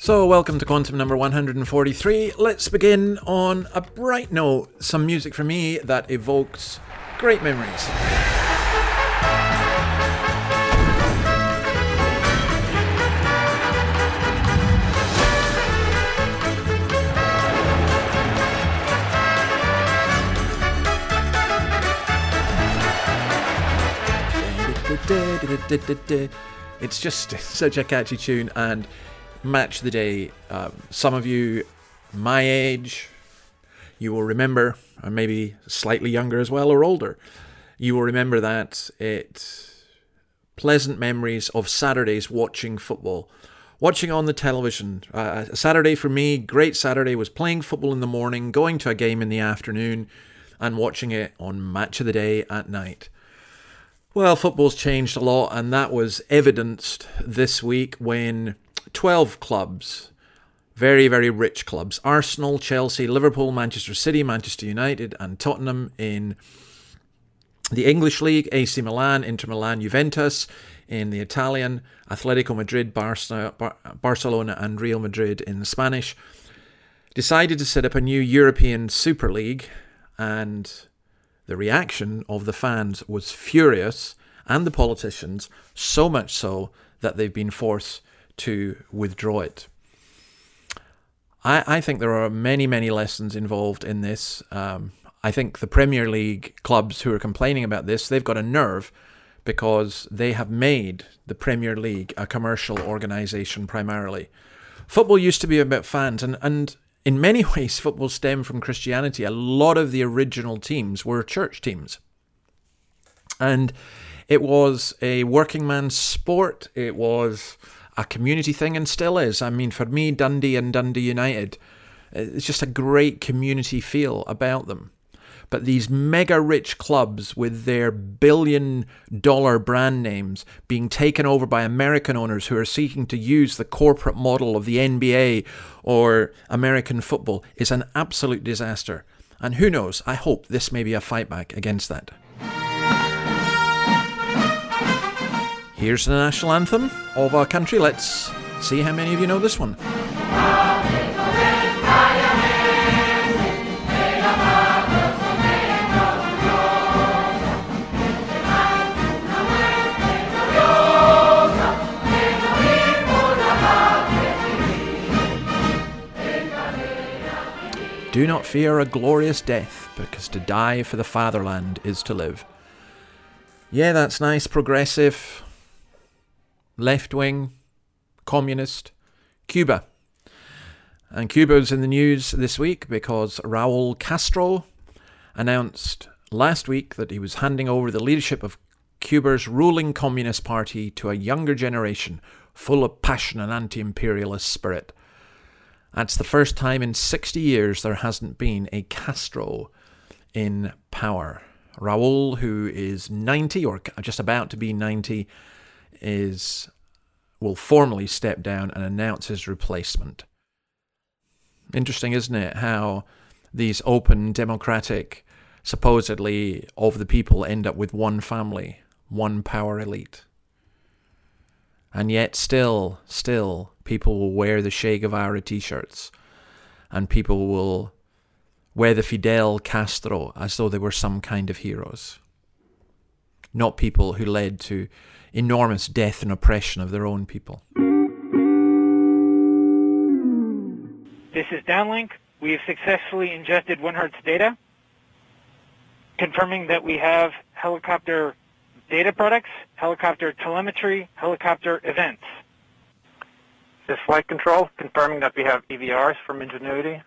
So, welcome to Quantum number 143. Let's begin on a bright note. Some music for me that evokes great memories. It's just such a catchy tune and match the day. Some of you my age, you will remember, or maybe slightly younger as well, or older, you will remember that. It's pleasant memories of Saturdays watching football, watching on the television. A Saturday for me, great Saturday, was playing football in the morning, going to a game in the afternoon, and watching it on Match of the Day at night. Well, football's changed a lot, and that was evidenced this week when 12 clubs, very, very rich clubs, Arsenal, Chelsea, Liverpool, Manchester City, Manchester United and Tottenham in the English League, AC Milan, Inter Milan, Juventus in the Italian, Atletico Madrid, Barcelona and Real Madrid in the Spanish, decided to set up a new European Super League, and the reaction of the fans was furious, and the politicians, so much so that they've been forced to withdraw it. I think there are many, many lessons involved in this. I think the Premier League clubs who are complaining about this, they've got a nerve because they have made the Premier League a commercial organisation primarily. Football used to be about fans, and in many ways football stemmed from Christianity. A lot of the original teams were church teams. And it was a working man's sport. It was a community thing and still is. I mean, for me, Dundee and Dundee United, it's just a great community feel about them. But these mega rich clubs with their billion-dollar brand names being taken over by American owners who are seeking to use the corporate model of the NBA or American football is an absolute disaster. And who knows, I hope this may be a fight back against that. Here's the national anthem of our country. Let's see how many of you know this one. Do not fear a glorious death, because to die for the fatherland is to live. Yeah, that's nice, progressive, left-wing, communist, Cuba. And Cuba's in the news this week because Raul Castro announced last week that he was handing over the leadership of Cuba's ruling Communist Party to a younger generation full of passion and anti-imperialist spirit. That's the first time in 60 years there hasn't been a Castro in power. Raul, who is 90 or just about to be 90, will formally step down and announce his replacement. Interesting, isn't it, how these open, democratic, supposedly of the people, end up with one family, one power elite. And yet still, people will wear the Che Guevara t-shirts, and people will wear the Fidel Castro as though they were some kind of heroes. Not people who led to enormous death and oppression of their own people. This is Downlink. We have successfully ingested Unheard's data, confirming that we have helicopter data products, helicopter telemetry, helicopter events. This is Flight Control, confirming that we have EVRs from Ingenuity.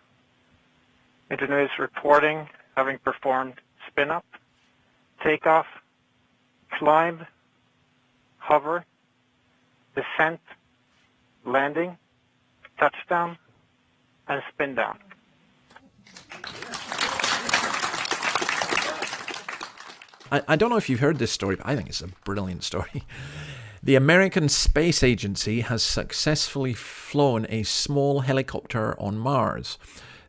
Ingenuity is reporting having performed spin-up, takeoff, climb, hover, descent, landing, touchdown, and spin down. I don't know if you've heard this story, but I think it's a brilliant story. The American Space Agency has successfully flown a small helicopter on Mars.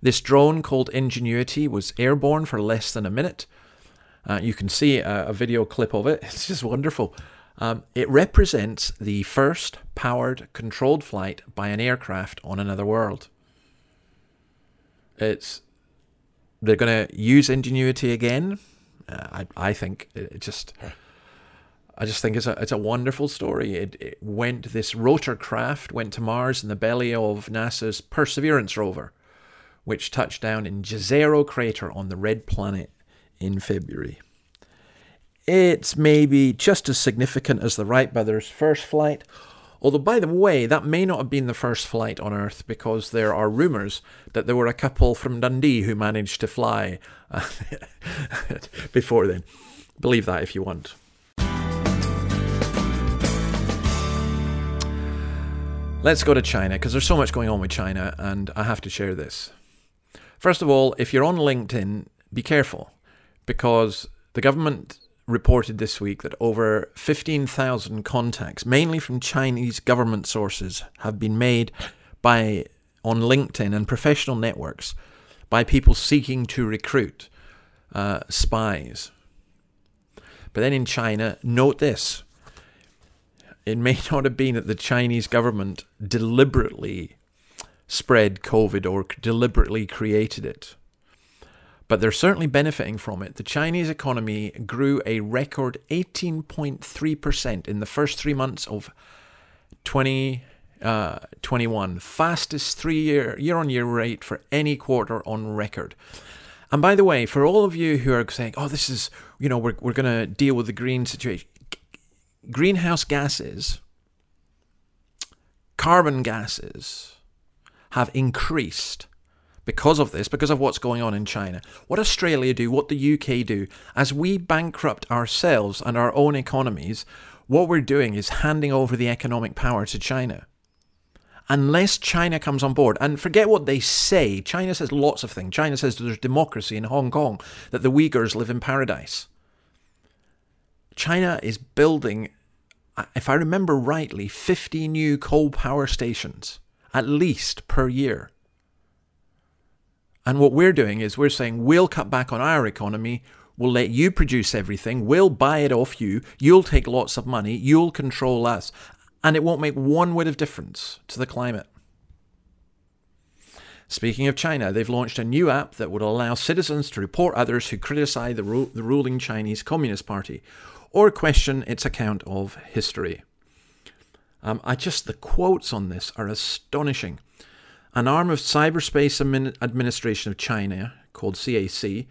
This drone called Ingenuity was airborne for less than a minute. You can see a video clip of it. It's just wonderful. It represents the first powered, controlled flight by an aircraft on another world. They're going to use Ingenuity again. I think it just... I just think it's a wonderful story. This rotor craft went to Mars in the belly of NASA's Perseverance rover, which touched down in Jezero Crater on the Red Planet in February. It's maybe just as significant as the Wright brothers' first flight, although, by the way, that may not have been the first flight on Earth, because there are rumours that there were a couple from Dundee who managed to fly before then. Believe that if you want. Let's go to China, because there's so much going on with China, and I have to share this. First of all, if you're on LinkedIn, be careful, because the government reported this week that over 15,000 contacts, mainly from Chinese government sources, have been made on LinkedIn and professional networks by people seeking to recruit spies. But then in China, note this. It may not have been that the Chinese government deliberately spread COVID or deliberately created it, but they're certainly benefiting from it. The Chinese economy grew a record 18.3% in the first 3 months of 2021, fastest year-on-year rate for any quarter on record. And by the way, for all of you who are saying, "Oh, this is, you know, we're going to deal with the green situation," greenhouse gases, carbon gases, have increased because of this, because of what's going on in China. What Australia do, what the UK do, as we bankrupt ourselves and our own economies, what we're doing is handing over the economic power to China. Unless China comes on board, and forget what they say, China says lots of things. China says there's democracy in Hong Kong, that the Uyghurs live in paradise. China is building, if I remember rightly, 50 new coal power stations, at least per year. And what we're doing is we're saying, we'll cut back on our economy, we'll let you produce everything, we'll buy it off you, you'll take lots of money, you'll control us, and it won't make one whit of difference to the climate. Speaking of China, they've launched a new app that would allow citizens to report others who criticize the ruling Chinese Communist Party or question its account of history. The quotes on this are astonishing. An arm of Cyberspace Administration of China, called CAC,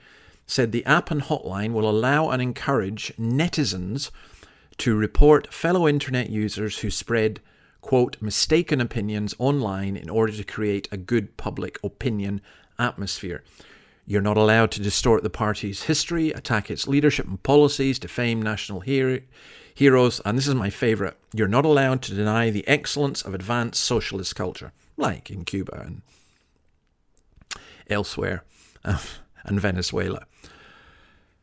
said the app and hotline will allow and encourage netizens to report fellow internet users who spread, quote, mistaken opinions online in order to create a good public opinion atmosphere. You're not allowed to distort the party's history, attack its leadership and policies, defame national heroes, and this is my favourite, you're not allowed to deny the excellence of advanced socialist culture, like in Cuba and elsewhere, and Venezuela,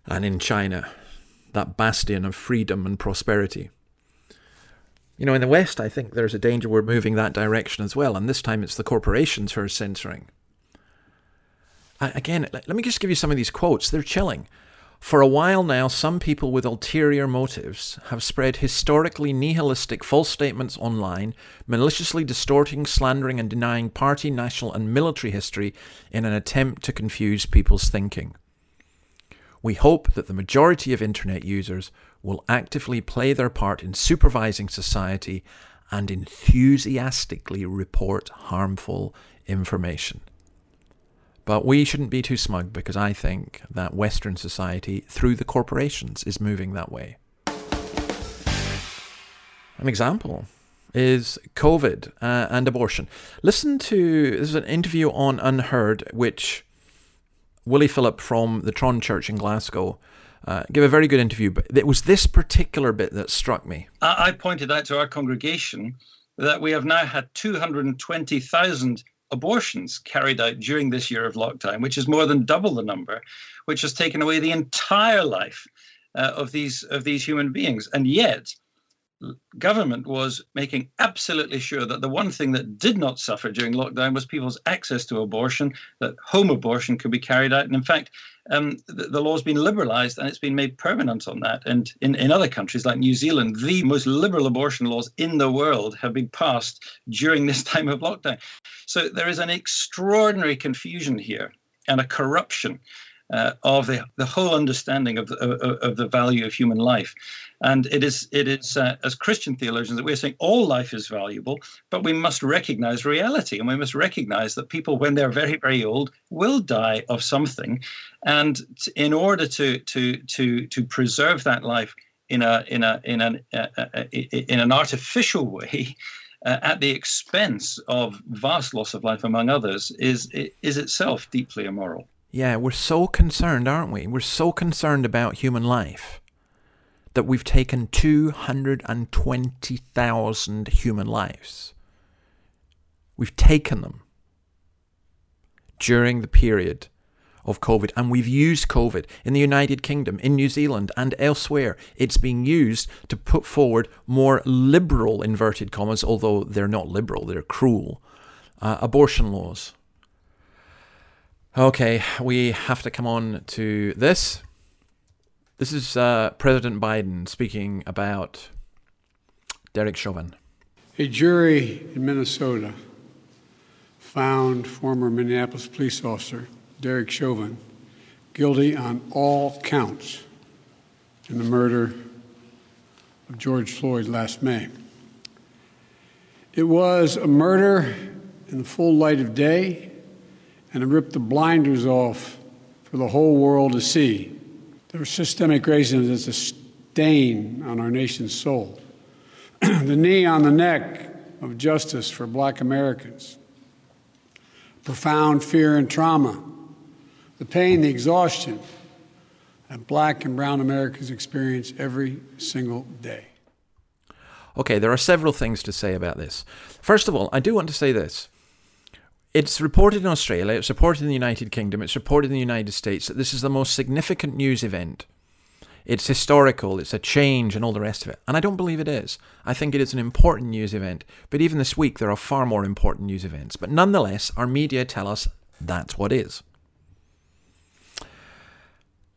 and in China, that bastion of freedom and prosperity. You know, in the West, I think there's a danger we're moving that direction as well, and this time it's the corporations who are censoring. Again, let me just give you some of these quotes. They're chilling. For a while now, some people with ulterior motives have spread historically nihilistic false statements online, maliciously distorting, slandering, and denying party, national, and military history in an attempt to confuse people's thinking. We hope that the majority of internet users will actively play their part in supervising society and enthusiastically report harmful information. But we shouldn't be too smug, because I think that Western society, through the corporations, is moving that way. An example is COVID and abortion. Listen to, this is an interview on Unheard, which Willie Philip from the Tron Church in Glasgow gave a very good interview, but it was this particular bit that struck me. I pointed out to our congregation that we have now had 220,000 abortions carried out during this year of lockdown, which is more than double the number, which has taken away the entire life of these human beings. And yet government was making absolutely sure that the one thing that did not suffer during lockdown was people's access to abortion, that home abortion could be carried out. And in fact, the law's been liberalized and it's been made permanent on that. And in other countries like New Zealand, the most liberal abortion laws in the world have been passed during this time of lockdown. So there is an extraordinary confusion here and a corruption of the whole understanding of the value of human life. And it is as Christian theologians that we're saying all life is valuable, but we must recognize reality, and we must recognize that people, when they're very, very old, will die of something. And in order to preserve that life in an artificial way, at the expense of vast loss of life, among others, is itself deeply immoral. Yeah, we're so concerned, aren't we? We're so concerned about human life that we've taken 220,000 human lives. We've taken them during the period of COVID, and we've used COVID in the United Kingdom, in New Zealand, and elsewhere. It's being used to put forward more liberal, inverted commas, although they're not liberal, they're cruel, abortion laws. Okay, we have to come on to this. This is President Biden speaking about Derek Chauvin. A jury in Minnesota found former Minneapolis police officer Derek Chauvin guilty on all counts in the murder of George Floyd last May. It was a murder in the full light of day, and it ripped the blinders off for the whole world to see. There are systemic racism that's a stain on our nation's soul. The knee on the neck of justice for black Americans. Profound fear and trauma. The pain, the exhaustion that black and brown Americans experience every single day. Okay, there are several things to say about this. First of all, I do want to say this. It's reported in Australia, it's reported in the United Kingdom, it's reported in the United States that this is the most significant news event. It's historical, it's a change and all the rest of it. And I don't believe it is. I think it is an important news event. But even this week, there are far more important news events. But nonetheless, our media tell us that's what is.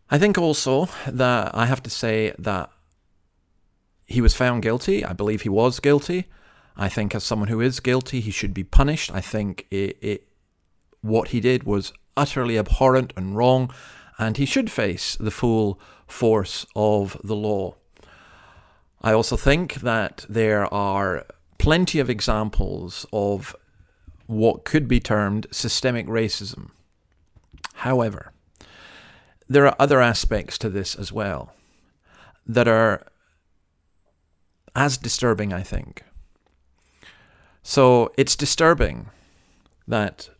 I think also that I have to say that he was found guilty. I believe he was guilty. I think as someone who is guilty, he should be punished. I think what he did was utterly abhorrent and wrong, and he should face the full force of the law. I also think that there are plenty of examples of what could be termed systemic racism. However, there are other aspects to this as well that are as disturbing, I think. So it's disturbing that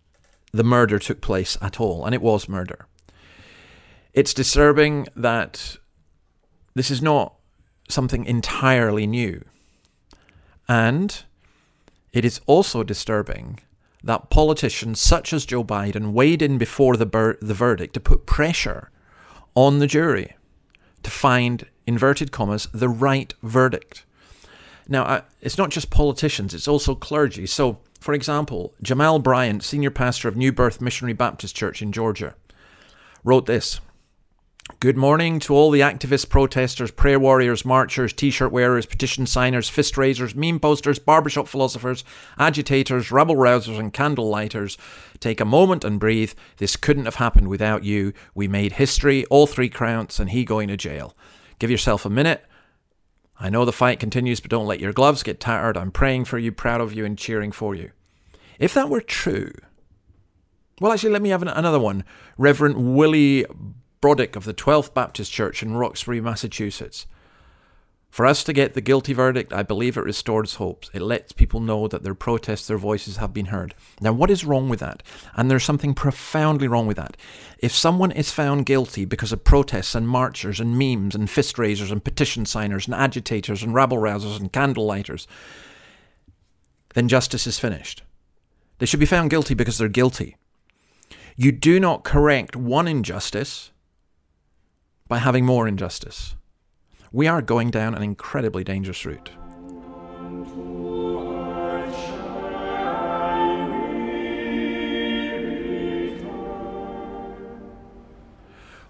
the murder took place at all, and it was murder. It's disturbing that this is not something entirely new. And it is also disturbing that politicians such as Joe Biden weighed in before the verdict to put pressure on the jury to find, inverted commas, the right verdict. Now, it's not just politicians, it's also clergy. So, for example, Jamal Bryant, senior pastor of New Birth Missionary Baptist Church in Georgia, wrote this. "Good morning to all the activists, protesters, prayer warriors, marchers, t-shirt wearers, petition signers, fist raisers, meme posters, barbershop philosophers, agitators, rabble rousers and candle lighters. Take a moment and breathe. This couldn't have happened without you. We made history, all three counts, and he going to jail. Give yourself a minute. I know the fight continues, but don't let your gloves get tattered. I'm praying for you, proud of you, and cheering for you." If that were true... Well, actually, let me have another one. Reverend Willie Brodick of the 12th Baptist Church in Roxbury, Massachusetts. "For us to get the guilty verdict, I believe it restores hopes. It lets people know that their protests, their voices have been heard." Now, what is wrong with that? And there's something profoundly wrong with that. If someone is found guilty because of protests and marchers and memes and fist raisers and petition signers and agitators and rabble rousers and candle lighters, then justice is finished. They should be found guilty because they're guilty. You do not correct one injustice by having more injustice. We are going down an incredibly dangerous route.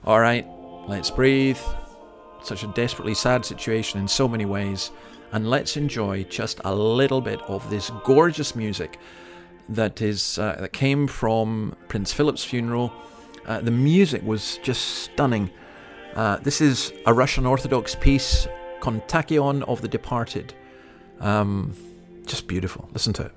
Alright, let's breathe. Such a desperately sad situation in so many ways, and let's enjoy just a little bit of this gorgeous music that is that came from Prince Philip's funeral. The music was just stunning. This is a Russian Orthodox piece, Kontakion of the Departed. Just beautiful. Listen to it.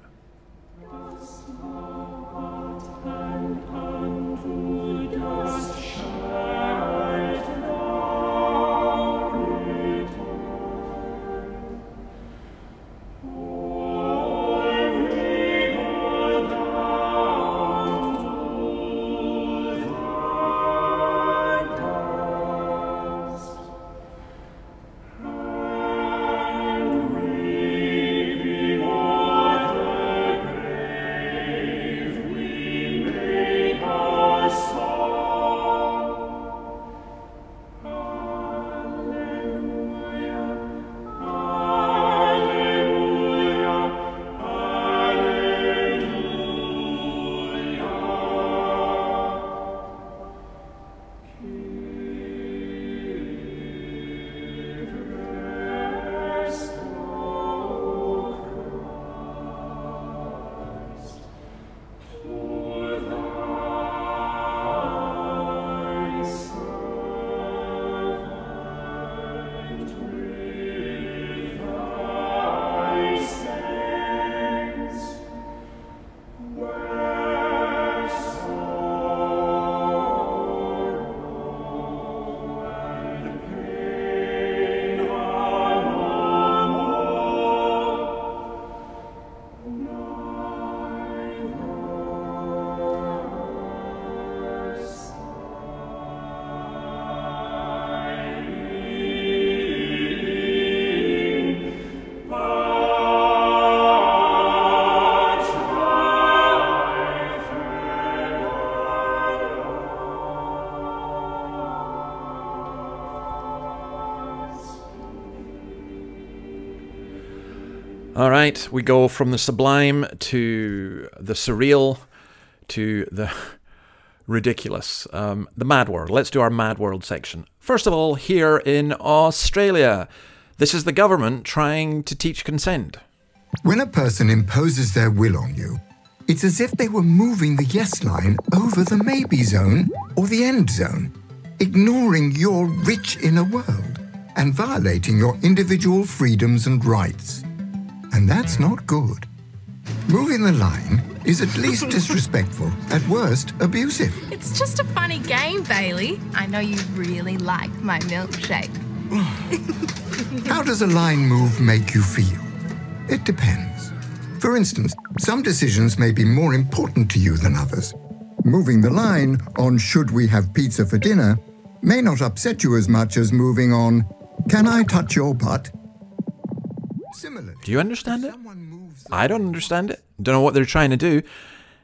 Alright, we go from the sublime to the surreal to the ridiculous. The Mad World. Let's do our Mad World section. First of all, here in Australia, this is the government trying to teach consent. When a person imposes their will on you, it's as if they were moving the yes line over the maybe zone or the end zone, ignoring your rich inner world and violating your individual freedoms and rights. And that's not good. Moving the line is at least disrespectful, at worst, abusive. It's just a funny game, Bailey. I know you really like my milkshake. How does a line move make you feel? It depends. For instance, some decisions may be more important to you than others. Moving the line on should we have pizza for dinner may not upset you as much as moving on can I touch your butt? Do you understand it? I don't understand it. Don't know what they're trying to do.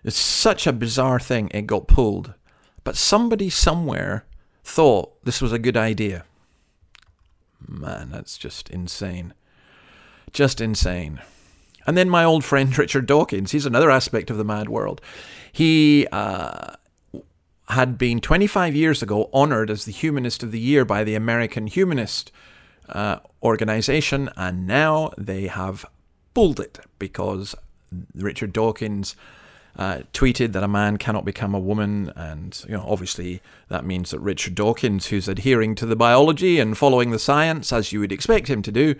It's such a bizarre thing. It got pulled. But somebody somewhere thought this was a good idea. Man, that's just insane. Just insane. And then my old friend Richard Dawkins, he's another aspect of the mad world. He had been 25 years ago honoured as the Humanist of the Year by the American Humanist organization, and now they have pulled it because Richard Dawkins tweeted that a man cannot become a woman, and you know obviously that means that Richard Dawkins, who's adhering to the biology and following the science as you would expect him to do,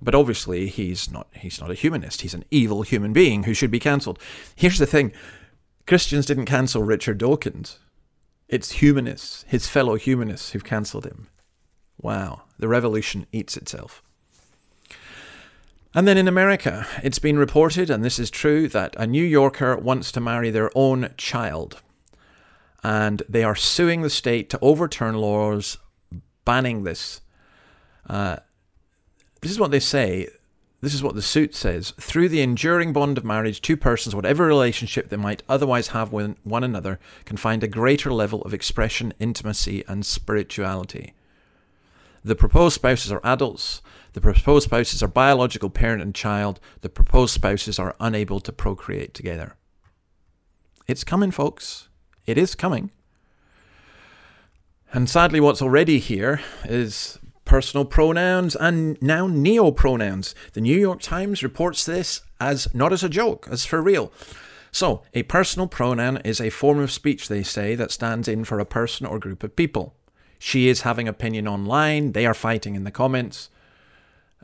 but obviously he's not a humanist. He's an evil human being who should be cancelled. Here's the thing: Christians didn't cancel Richard Dawkins. It's humanists, his fellow humanists, who've cancelled him. Wow, the revolution eats itself. And then in America, it's been reported, and this is true, that a New Yorker wants to marry their own child. And they are suing the state to overturn laws banning this. This is what they say. This is what the suit says. Through the enduring bond of marriage, two persons, whatever relationship they might otherwise have with one another, can find a greater level of expression, intimacy, and spirituality. The proposed spouses are adults. The proposed spouses are biological parent and child. The proposed spouses are unable to procreate together. It's coming, folks. It is coming. And sadly, what's already here is personal pronouns and now neopronouns. The New York Times reports this as not as a joke, as for real. So, a personal pronoun is a form of speech, they say, that stands in for a person or group of people. She is having opinion online. They are fighting in the comments.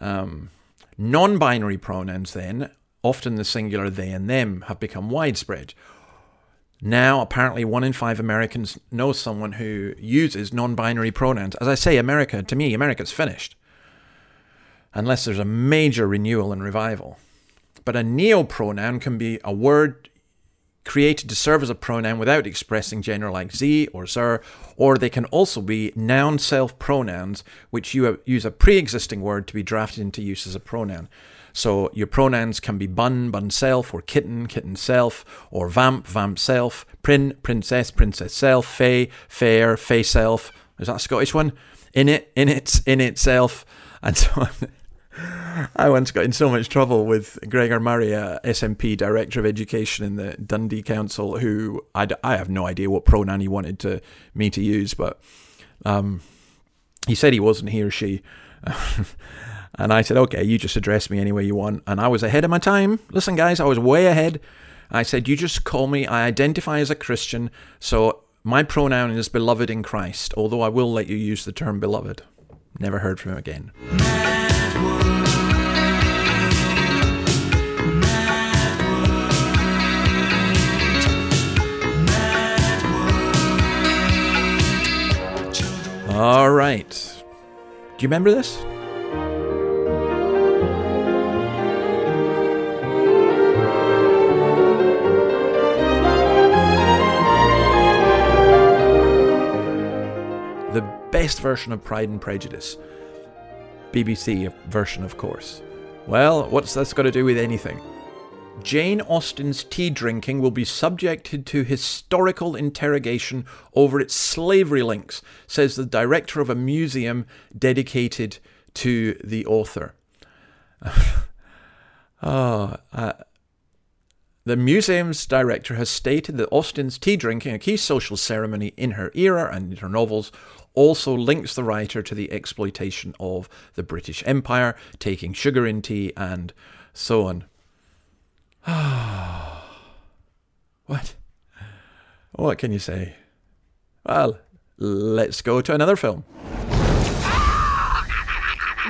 Non-binary pronouns, then, often the singular they and them, have become widespread. Now, apparently, 1 in 5 Americans know someone who uses non-binary pronouns. As I say, America, to me, America's finished. Unless there's a major renewal and revival. But a neopronoun can be a word created to serve as a pronoun without expressing gender like ze or zer, or they can also be noun self-pronouns, which you use a pre-existing word to be drafted into use as a pronoun. So your pronouns can be bun, bun self, or kitten, kitten self, or vamp, vamp self, prin, princess, princess self, fay, fair, fay self. Is that a Scottish one? In itself, and so on. I once got in so much trouble with Gregor Murray, SMP, Director of Education in the Dundee Council, who I have no idea what pronoun he wanted me to use, but he said he wasn't he or she. And I said, okay, you just address me any way you want. And I was ahead of my time. Listen, guys, I was way ahead. I said, you just call me. I identify as a Christian. So my pronoun is beloved in Christ, although I will let you use the term beloved. Never heard from him again. All right. Do you remember this? Best version of Pride and Prejudice. BBC version, of course. Well, what's this got to do with anything? Jane Austen's tea drinking will be subjected to historical interrogation over its slavery links, says the director of a museum dedicated to the author. The museum's director has stated that Austen's tea drinking, a key social ceremony in her era and in her novels, also links the writer to the exploitation of the British Empire, taking sugar in tea, and so on. What? What can you say? Well, let's go to another film.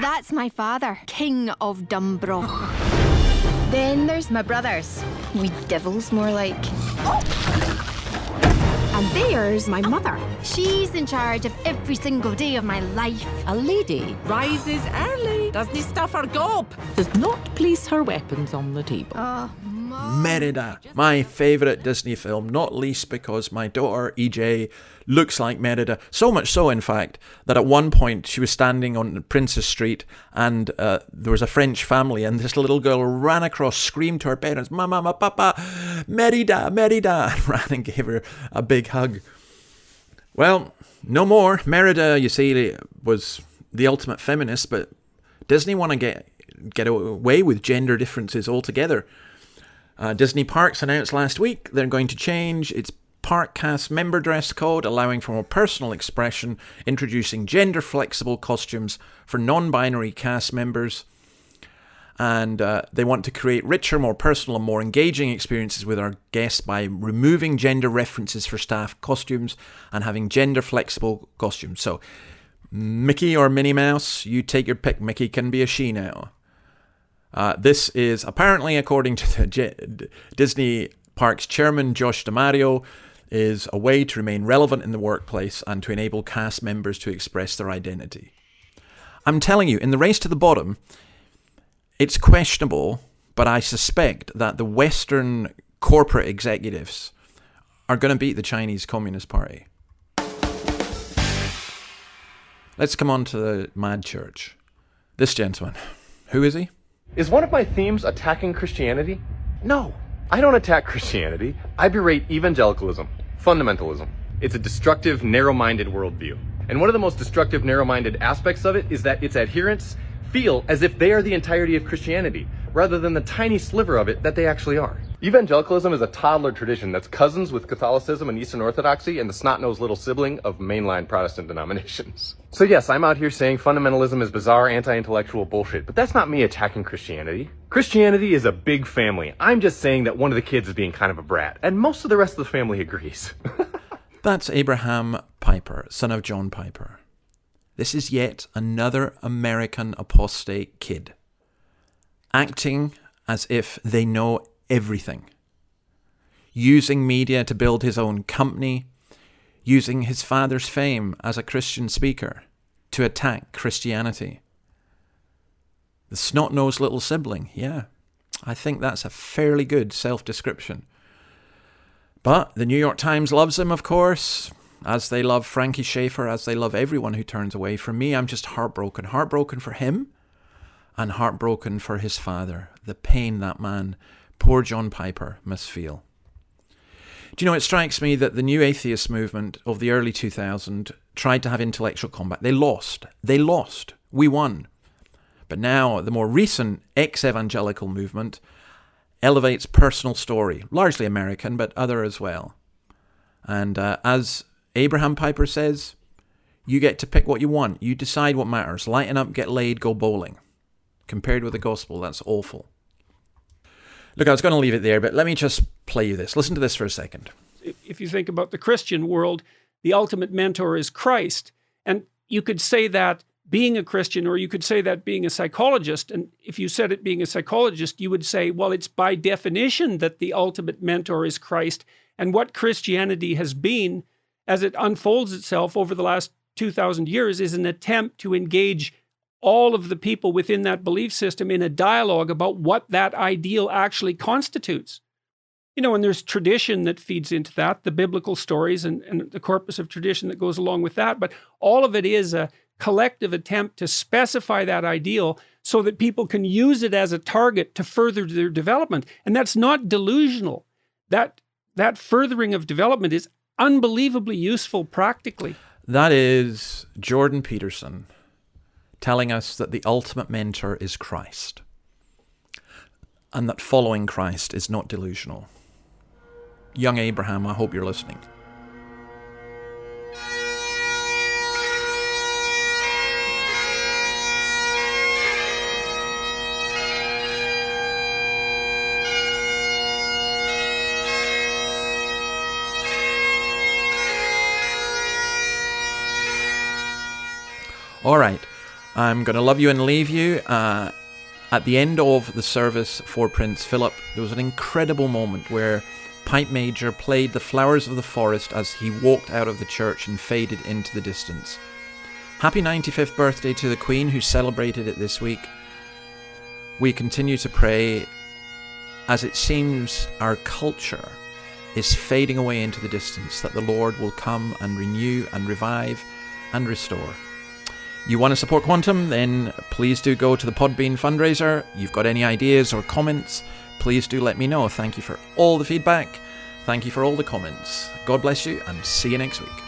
That's my father, King of DunBroch. Then there's my brothers. We devils, more like. Oh. And there's my mother. She's in charge of every single day of my life. A lady rises early, doesn't stuff her gob, does not place her weapons on the table. Merida, my favourite Disney film, not least because my daughter, EJ, looks like Merida. So much so, in fact, that at one point she was standing on Princess Street and there was a French family and this little girl ran across, screamed to her parents, "Mama, mama, papa, Merida, Merida," and ran and gave her a big hug. Well, no more. Merida, you see, was the ultimate feminist, but Disney want to get away with gender differences altogether. Disney Parks announced last week they're going to change its park cast member dress code, allowing for more personal expression, introducing gender-flexible costumes for non-binary cast members. And they want to create richer, more personal and more engaging experiences with our guests by removing gender references for staff costumes and having gender-flexible costumes. So, Mickey or Minnie Mouse, you take your pick. Mickey can be a she now. This is apparently, according to the Disney Parks chairman, Josh DiMario, is a way to remain relevant in the workplace and to enable cast members to express their identity. I'm telling you, in the race to the bottom, it's questionable, but I suspect that the Western corporate executives are going to beat the Chinese Communist Party. Let's come on to the Mad Church. This gentleman, who is he? Is one of my themes attacking Christianity? No, I don't attack Christianity. I berate evangelicalism, fundamentalism. It's a destructive, narrow-minded worldview. And one of the most destructive, narrow-minded aspects of it is that its adherents feel as if they are the entirety of Christianity, rather than the tiny sliver of it that they actually are. Evangelicalism is a toddler tradition that's cousins with Catholicism and Eastern Orthodoxy and the snot-nosed little sibling of mainline Protestant denominations. So yes, I'm out here saying fundamentalism is bizarre, anti-intellectual bullshit, but that's not me attacking Christianity. Christianity is a big family. I'm just saying that one of the kids is being kind of a brat, and most of the rest of the family agrees. That's Abraham Piper, son of John Piper. This is yet another American apostate kid, acting as if they know everything, using media to build his own company, using his father's fame as a Christian speaker to attack Christianity. The snot-nosed little sibling, yeah, I think that's a fairly good self-description. But the New York Times loves him, of course, as they love Frankie Schaefer, as they love everyone who turns away. For me, I'm just heartbroken. Heartbroken for him and heartbroken for his father. The pain that man, poor John Piper, must feel. Do you know, it strikes me that the new atheist movement of the early 2000s tried to have intellectual combat. They lost. We won. But now the more recent ex-evangelical movement elevates personal story, largely American, but other as well. And as Abraham Piper says, you get to pick what you want. You decide what matters. Lighten up, get laid, go bowling. Compared with the gospel, that's awful. Look, I was going to leave it there, but let me just play you this. Listen to this for a second. If you think about the Christian world, the ultimate mentor is Christ. And you could say that being a Christian, or you could say that being a psychologist. And if you said it being a psychologist, you would say, well, it's by definition that the ultimate mentor is Christ. And what Christianity has been, as it unfolds itself over the last 2,000 years, is an attempt to engage all of the people within that belief system in a dialogue about what that ideal actually constitutes. You know, and there's tradition that feeds into that, the biblical stories and the corpus of tradition that goes along with that. But all of it is a collective attempt to specify that ideal so that people can use it as a target to further their development. And that's not delusional. That furthering of development is unbelievably useful practically. That is Jordan Peterson telling us that the ultimate mentor is Christ, and that following Christ is not delusional. Young Abraham, I hope you're listening. All right, I'm going to love you and leave you. At the end of the service for Prince Philip, there was an incredible moment where Pipe Major played the Flowers of the Forest as he walked out of the church and faded into the distance. Happy 95th birthday to the Queen, who celebrated it this week. We continue to pray as it seems our culture is fading away into the distance, that the Lord will come and renew and revive and restore. You want to support Quantum, then please do go to the Podbean fundraiser. You've got any ideas or comments, please do let me know. Thank you for all the feedback. Thank you for all the comments. God bless you, and see you next week.